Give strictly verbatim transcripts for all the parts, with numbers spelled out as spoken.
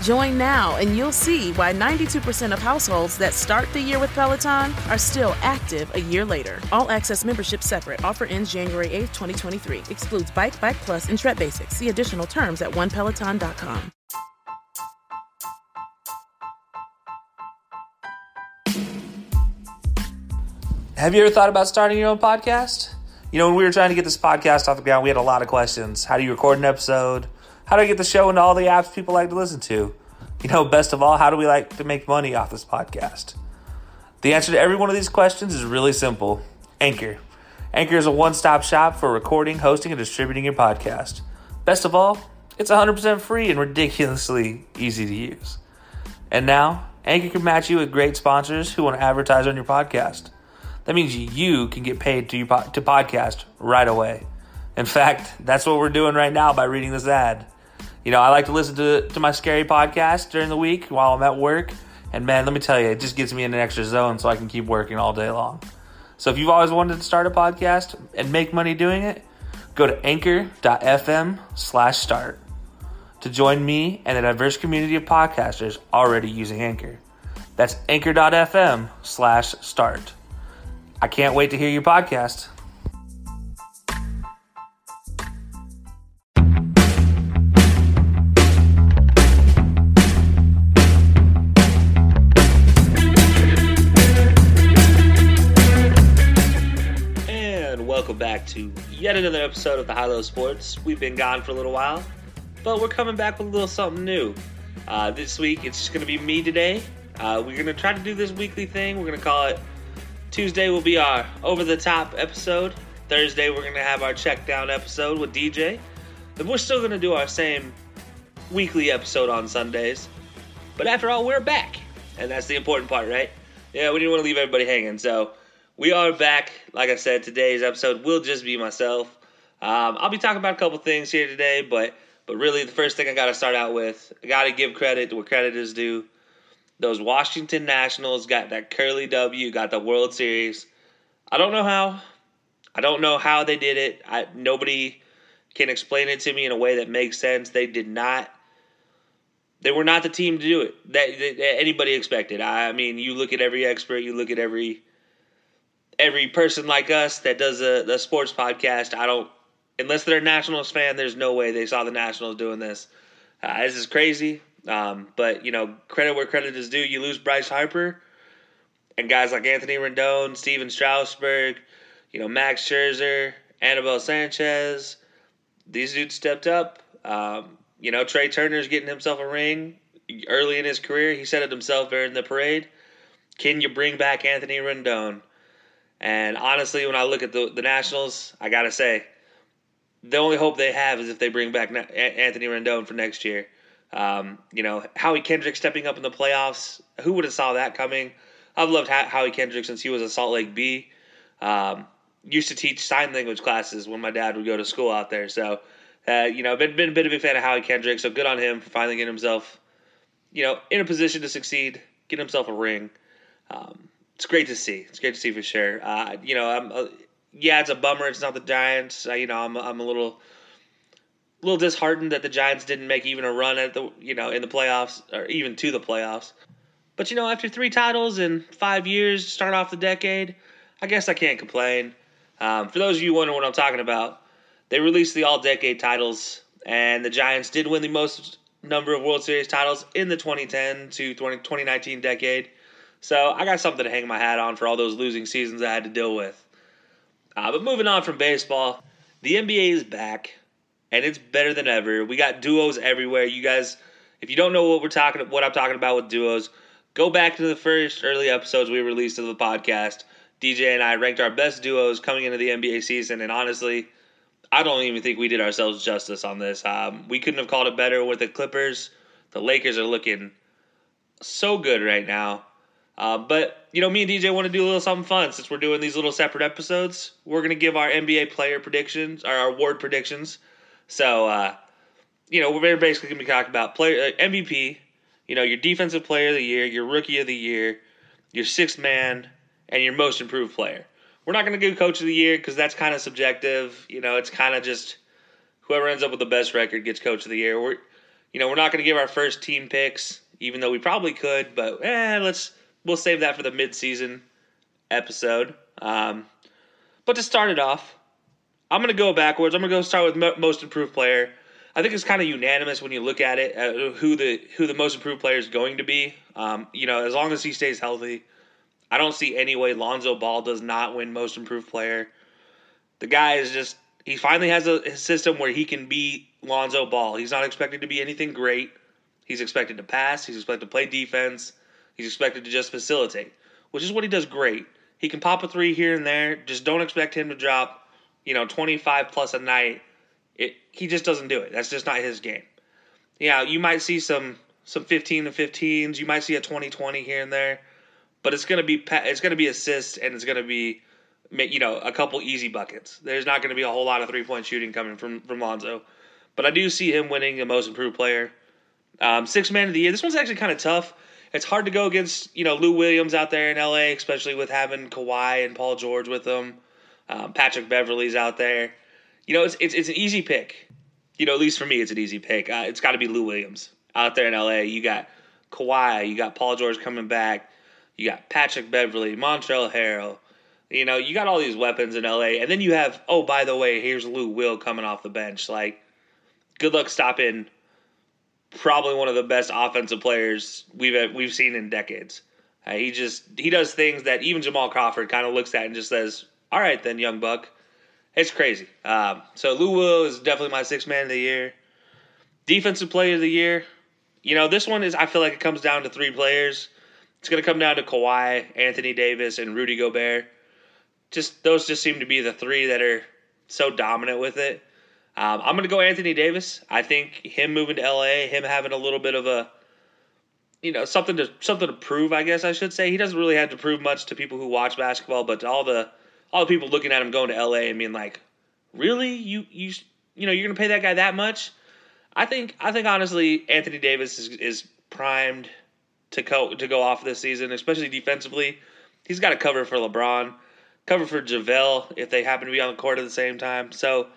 Join now and you'll see why ninety-two percent of households that start the year with Peloton are still active a year later. All access membership separate. Offer ends January eighth, twenty twenty-three. Excludes Bike, Bike Plus, and Tread Basics. See additional terms at one peloton dot com. Have you ever thought about starting your own podcast? You know, when we were trying to get this podcast off the ground, we had a lot of questions. How do you record an episode? How do I get the show into all the apps people like to listen to? You know, best of all, how do we like to make money off this podcast? The answer to every one of these questions is really simple. Anchor. Anchor is a one-stop shop for recording, hosting, and distributing your podcast. Best of all, it's one hundred percent free and ridiculously easy to use. And now, Anchor can match you with great sponsors who want to advertise on your podcast. That means you can get paid to your po- to podcast right away. In fact, that's what we're doing right now by reading this ad. You know, I like to listen to, to my scary podcast during the week while I'm at work. And man, let me tell you, it just gets me in an extra zone so I can keep working all day long. So if you've always wanted to start a podcast and make money doing it, go to anchor dot f m slash start to join me and a diverse community of podcasters already using Anchor. That's anchor dot f m slash start. I can't wait to hear your podcast. Back to yet another episode of the Hilo Sports. We've been gone for a little while, but we're coming back with a little something new. Uh, this week, it's just going to be me today. Uh, we're going to try to do this weekly thing. We're going to call it Tuesday will be our over-the-top episode. Thursday, we're going to have our check-down episode with D J. And we're still going to do our same weekly episode on Sundays. But after all, we're back. And that's the important part, right? Yeah, we didn't want to leave everybody hanging, so... we are back. Like I said, today's episode will just be myself. Um, I'll be talking about a couple things here today, but but really the first thing I got to start out with, I got to give credit where credit is due. Those Washington Nationals got that curly W, got the World Series. I don't know how. I don't know how they did it. I, nobody can explain it to me in a way that makes sense. They did not. They were not the team to do it that, that anybody expected. I mean, you look at every expert, you look at every... Every person like us that does a, a sports podcast, I don't, unless they're a Nationals fan, there's no way they saw the Nationals doing this. Uh, this is crazy, um, but, you know, credit where credit is due. You lose Bryce Harper, and guys like Anthony Rendon, Steven Strasburg, you know, Max Scherzer, Anibal Sanchez, these dudes stepped up. Um, you know, Trey Turner's getting himself a ring early in his career. He said it himself during the parade. Can you bring back Anthony Rendon? And honestly, when I look at the, the Nationals, I got to say, the only hope they have is if they bring back Na- Anthony Rendon for next year. Um, you know, Howie Kendrick stepping up in the playoffs, who would have saw that coming? I've loved ha- Howie Kendrick since he was a Salt Lake Bee. Um, used to teach sign language classes when my dad would go to school out there. So, uh, you know, I've been, been a bit of a fan of Howie Kendrick, so good on him for finally getting himself, you know, in a position to succeed, get himself a ring. Um It's great to see. It's great to see for sure. Uh, you know, I'm, uh, yeah, it's a bummer. It's not the Giants. Uh, you know, I'm I'm a little, little disheartened that the Giants didn't make even a run at the, you know, in the playoffs or even to the playoffs. But you know, after three titles in five years, start off the decade, I guess I can't complain. Um, for those of you wondering what I'm talking about, they released the all-decade titles, and the Giants did win the most number of World Series titles in the twenty ten to twenty nineteen decade. So I got something to hang my hat on for all those losing seasons I had to deal with. Uh, but moving on from baseball, the N B A is back. and it's better than ever. We got duos everywhere. You guys, if you don't know what we're talking, what I'm talking about with duos, go back to the first early episodes we released of the podcast. D J and I ranked our best duos coming into the N B A season, and honestly, I don't even think we did ourselves justice on this. Um, we couldn't have called it better with the Clippers. The Lakers are looking so good right now. Uh, but, you know, me and D J want to do a little something fun. Since we're doing these little separate episodes, we're going to give our N B A player predictions, or our award predictions. So, uh, you know, we're basically going to be talking about player uh, M V P, you know, your defensive player of the year, your rookie of the year, your sixth man, and your most improved player. We're not going to do coach of the year because that's kind of subjective. You know, it's kind of just whoever ends up with the best record gets coach of the year. We're, you know, we're not going to give our first team picks, even though we probably could. But eh, let's we'll save that for the midseason episode. Um, but to start it off, I'm going to go backwards. I'm going to go start with most improved player. I think it's kind of unanimous when you look at it uh, who the who the most improved player is going to be. Um, you know, as long as he stays healthy. I don't see any way Lonzo Ball does not win most improved player. The guy is just, he finally has a system where he can be Lonzo Ball. He's not expected to be anything great. He's expected to pass. He's expected to play defense. He's expected to just facilitate, which is what he does great. He can pop a three here and there. Just don't expect him to drop, you know, twenty-five plus a night. It, he just doesn't do it. That's just not his game. Yeah, you might see some some fifteen to fifteens. You might see a twenty twenty here and there. But it's gonna be it's gonna be assists, and it's gonna be, you know, a couple easy buckets. There's not gonna be a whole lot of three point shooting coming from from Lonzo, but I do see him winning the most improved player. Um, sixth man of the year. This one's actually kind of tough. It's hard to go against, you know, Lou Williams out there in L A, especially with having Kawhi and Paul George with them. Um, Patrick Beverley's out there. You know, it's it's it's an easy pick. You know, at least for me, it's an easy pick. Uh, it's got to be Lou Williams out there in L A. You got Kawhi. You got Paul George coming back. You got Patrick Beverley, Montrezl Harrell. You know, you got all these weapons in L A. And then you have, oh, by the way, here's Lou Will coming off the bench. Like, good luck stopping probably one of the best offensive players we've we've seen in decades. Uh, he just, he does things that even Jamal Crawford kind of looks at and just says, all right then, young buck. It's crazy. Um, so Lou Will is definitely my sixth man of the year. Defensive player of the year. You know, this one is, I feel like it comes down to three players. It's going to come down to Kawhi, Anthony Davis, and Rudy Gobert. Just those just seem to be the three that are so dominant with it. Um, I'm going to go Anthony Davis. I think him moving to L A, him having a little bit of a, you know, something to something to prove, I guess I should say. He doesn't really have to prove much to people who watch basketball, but to all the all the people looking at him going to L A and being like, really, you you you know, you're going to pay that guy that much? I think I think honestly, Anthony Davis is, is primed to go, to go off this season, especially defensively. He's got to cover for LeBron, cover for JaVale if they happen to be on the court at the same time. So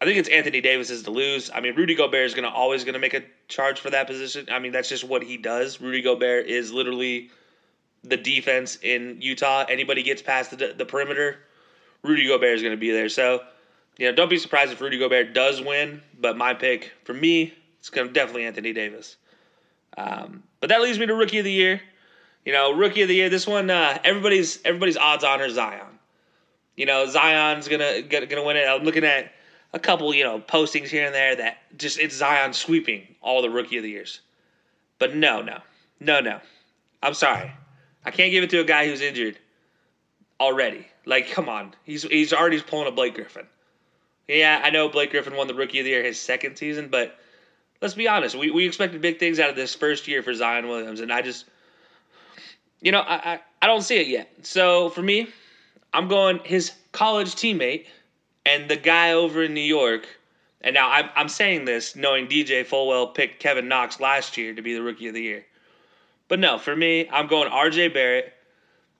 I think it's Anthony Davis's to lose. I mean, Rudy Gobert is gonna always going to make a charge for that position. I mean, that's just what he does. Rudy Gobert is literally the defense in Utah. Anybody gets past the, the perimeter, Rudy Gobert is going to be there. So, you know, don't be surprised if Rudy Gobert does win, but my pick for me, it's going to definitely Anthony Davis. Um, but that leads me to Rookie of the Year. You know, Rookie of the Year, this one, uh, everybody's everybody's odds on her Zion. You know, Zion's gonna gonna win it. I'm looking at a couple, you know, postings here and there that just it's Zion sweeping all the Rookie of the Years. But no, no, no, no. I'm sorry, I can't give it to a guy who's injured already. Like, come on, he's he's already pulling a Blake Griffin. Yeah, I know Blake Griffin won the Rookie of the Year his second season, but let's be honest. We we expected big things out of this first year for Zion Williams, and I just, you know, I, I, I don't see it yet. So for me, I'm going his college teammate and the guy over in New York. And now I'm I'm saying this knowing D J Fulwell picked Kevin Knox last year to be the Rookie of the Year, but no, for me, I'm going R J. Barrett.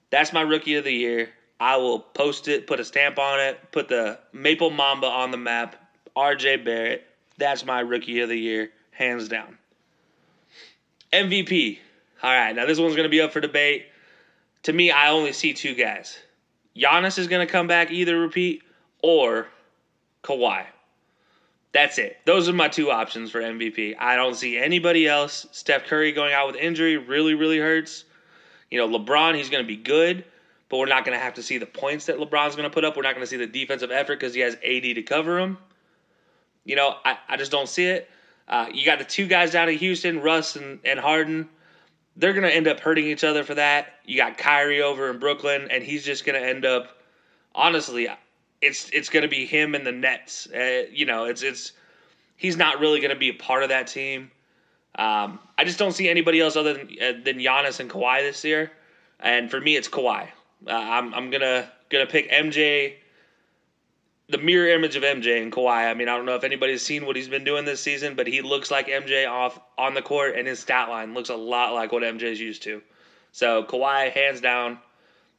That's my Rookie of the Year. I will post it, put a stamp on it, put the Maple Mamba on the map. R J. Barrett. That's my Rookie of the Year, hands down. M V P. All right, now this one's going to be up for debate. To me, I only see two guys. Giannis is going to come back, either repeat, or Kawhi. That's it. Those are my two options for M V P. I don't see anybody else. Steph Curry going out with injury really, really hurts. You know, LeBron, he's going to be good, but we're not going to have to see the points that LeBron's going to put up. We're not going to see the defensive effort because he has A D to cover him. You know, I, I just don't see it. Uh, you got the two guys down in Houston, Russ and, and Harden. They're going to end up hurting each other for that. You got Kyrie over in Brooklyn, and he's just going to end up, honestly, it's it's going to be him and the Nets. Uh, you know, it's it's he's not really going to be a part of that team. Um, I just don't see anybody else other than uh, than Giannis and Kawhi this year. And for me, it's Kawhi. Uh, I'm I'm gonna gonna pick M J, the mirror image of M J and Kawhi. I mean, I don't know if anybody's seen what he's been doing this season, but he looks like M J off on the court, and his stat line looks a lot like what M J's used to. So Kawhi, hands down,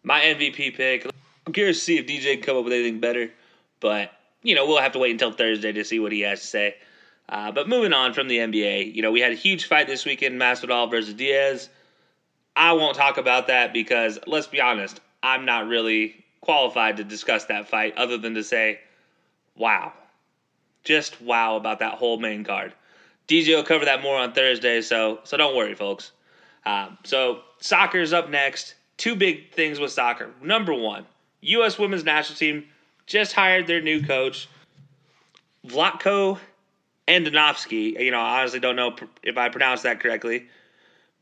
my M V P pick. I'm curious to see if D J can come up with anything better, but you know, we'll have to wait until Thursday to see what he has to say. Uh, but moving on from the N B A, you know, we had a huge fight this weekend, Masvidal versus Diaz. I won't talk about that because, let's be honest, I'm not really qualified to discuss that fight other than to say, wow. Just wow about that whole main card. D J will cover that more on Thursday, so so don't worry, folks. Um, so soccer's up next. Two big things with soccer. Number one, U S women's national team just hired their new coach, Vlatko Andonovski. You know, I honestly don't know if I pronounced that correctly,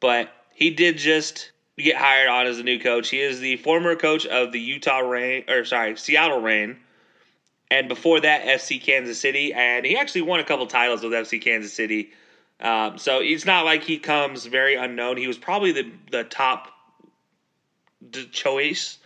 but he did just get hired on as the new coach. He is the former coach of the Utah Reign, or sorry, Seattle Reign, and before that, F C Kansas City, and he actually won a couple titles with F C Kansas City. Um, so it's not like he comes very unknown. He was probably the the top choice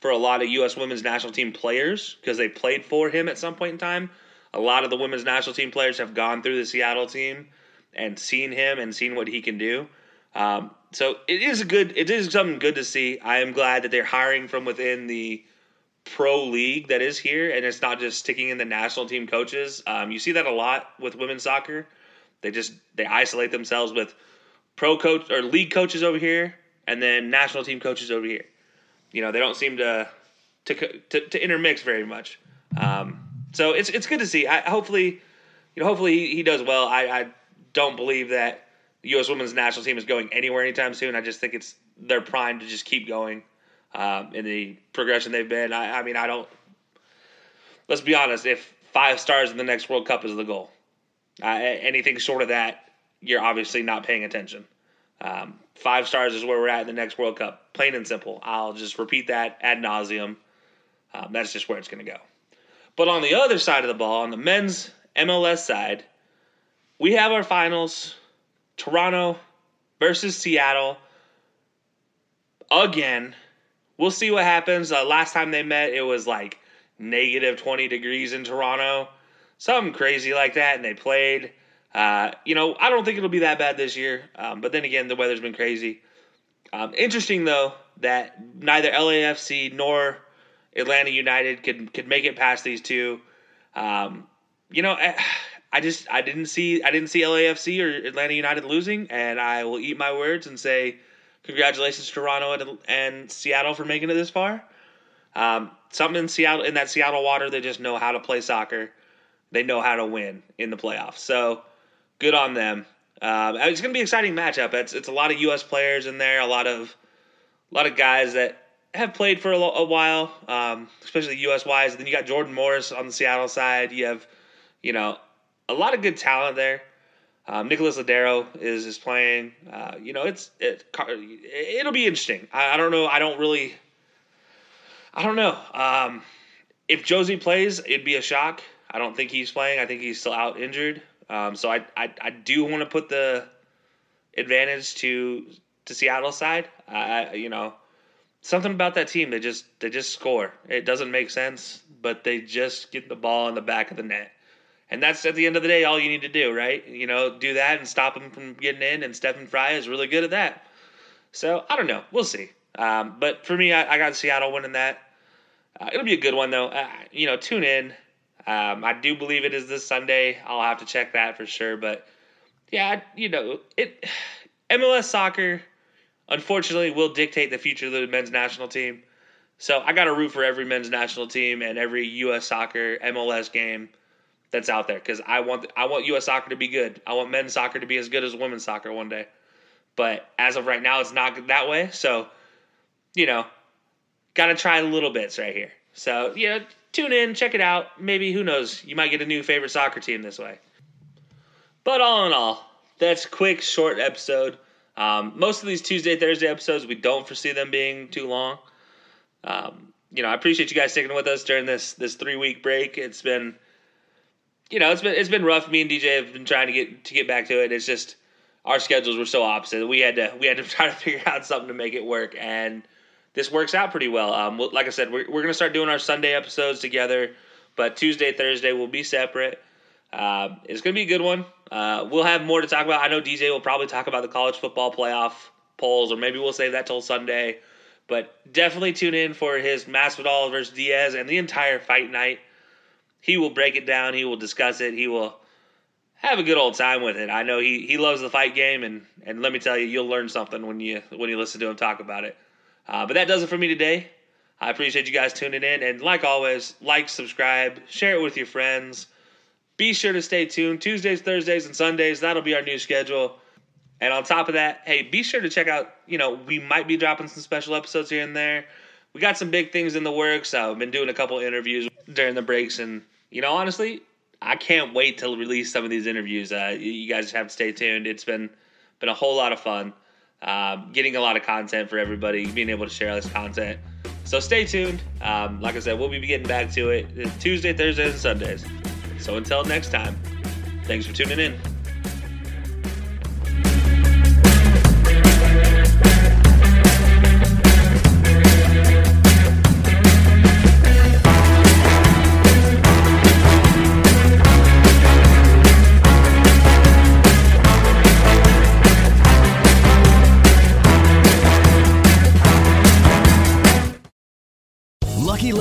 for a lot of U S women's national team players because they played for him at some point in time. A lot of the women's national team players have gone through the Seattle team and seen him and seen what he can do. Um, so it is a good, it is something good to see. I am glad that they're hiring from within the pro league that is here, and it's not just sticking in the national team coaches. Um, you see that a lot with women's soccer. They just, they isolate themselves with pro coach or league coaches over here and then national team coaches over here. You know, they don't seem to, to, to, to intermix very much. Um, So it's it's good to see. I, hopefully, you know, hopefully he, he does well. I, I don't believe that the U S women's national team is going anywhere anytime soon. I just think it's their prime to just keep going um, in the progression they've been. I, I mean, I don't. Let's be honest. If five stars in the next World Cup is the goal, uh, anything short of that, you're obviously not paying attention. Um, five stars is where we're at in the next World Cup. Plain and simple. I'll just repeat that ad nauseum. Um, that's just where it's going to go. But on the other side of the ball, on the men's M L S side, we have our finals, Toronto versus Seattle. Again, we'll see what happens. Uh, last time they met, it was like negative twenty degrees in Toronto, something crazy like that, and they played. Uh, you know, I don't think it'll be that bad this year, um, but then again, the weather's been crazy. Um, interesting, though, that neither L A F C nor Atlanta United could could make it past these two. Um, you know, I, I just I didn't see I didn't see L A F C or Atlanta United losing, and I will eat my words and say congratulations to Toronto and, and Seattle for making it this far. Um, something in Seattle in that Seattle water, they just know how to play soccer. They know how to win in the playoffs. So good on them. Um, it's going to be an exciting matchup. It's it's a lot of U S players in there, a lot of a lot of guys that have played for a, a while, um, especially U S-wise. Then you got Jordan Morris on the Seattle side. You have, you know, a lot of good talent there. Um, Nicholas Ladero is is playing. Uh, you know, it's it, it'll be interesting. I, I don't know. I don't really. I don't know. Um, if Jose plays, it'd be a shock. I don't think he's playing. I think he's still out injured. Um, so I I, I do want to put the advantage to to Seattle side. I uh, you know. Something about that team, they just they just score. It doesn't make sense, but they just get the ball in the back of the net. And that's, at the end of the day, all you need to do, right? You know, do that and stop them from getting in, and Stephen Fry is really good at that. So, I don't know. We'll see. Um, but for me, I, I got Seattle winning that. Uh, it'll be a good one, though. Uh, you know, tune in. Um, I do believe it is this Sunday. I'll have to check that for sure. But, yeah, you know, it M L S soccer, unfortunately, will dictate the future of the men's national team. So I got to root for every men's national team and every U S soccer M L S game that's out there because I want I want U S soccer to be good. I want men's soccer to be as good as women's soccer one day. But as of right now, it's not that way. So, you know, got to try little bits right here. So, yeah, Tune in, check it out. Maybe, who knows, you might get a new favorite soccer team this way. But all in all, that's a quick, short episode. Um, most of these Tuesday, Thursday episodes, we don't foresee them being too long. Um, you know, I appreciate you guys sticking with us during this this three-week break. It's been, you know, it's been it's been rough. Me and D J have been trying to get to get back to it. It's just our schedules were so opposite. We had to we had to try to figure out something to make it work, and this works out pretty well. Um, like I said, we're we're gonna start doing our Sunday episodes together, but Tuesday, Thursday will be separate. Uh, it's going to be a good one. Uh, we'll have more to talk about. I know D J will probably talk about the college football playoff polls, or maybe we'll save that till Sunday. But definitely tune in for his Masvidal versus Diaz and the entire fight night. He will break it down. He will discuss it. He will have a good old time with it. I know he, he loves the fight game, and, and let me tell you, you'll learn something when you when you listen to him talk about it. Uh, but that does it for me today. I appreciate you guys tuning in. And like always, like, subscribe, share it with your friends. Be sure to stay tuned. Tuesdays, Thursdays, and Sundays, that'll be our new schedule. And on top of that, hey, be sure to check out, you know, we might be dropping some special episodes here and there. We got some big things in the works. I've uh, been doing a couple interviews during the breaks. And, you know, honestly, I can't wait to release some of these interviews. Uh, you guys just have to stay tuned. It's been been a whole lot of fun. Um, getting a lot of content for everybody, being able to share this content. So stay tuned. Um, like I said, we'll be getting back to it. It's Tuesday, Thursdays, and Sundays. So until next time, thanks for tuning in.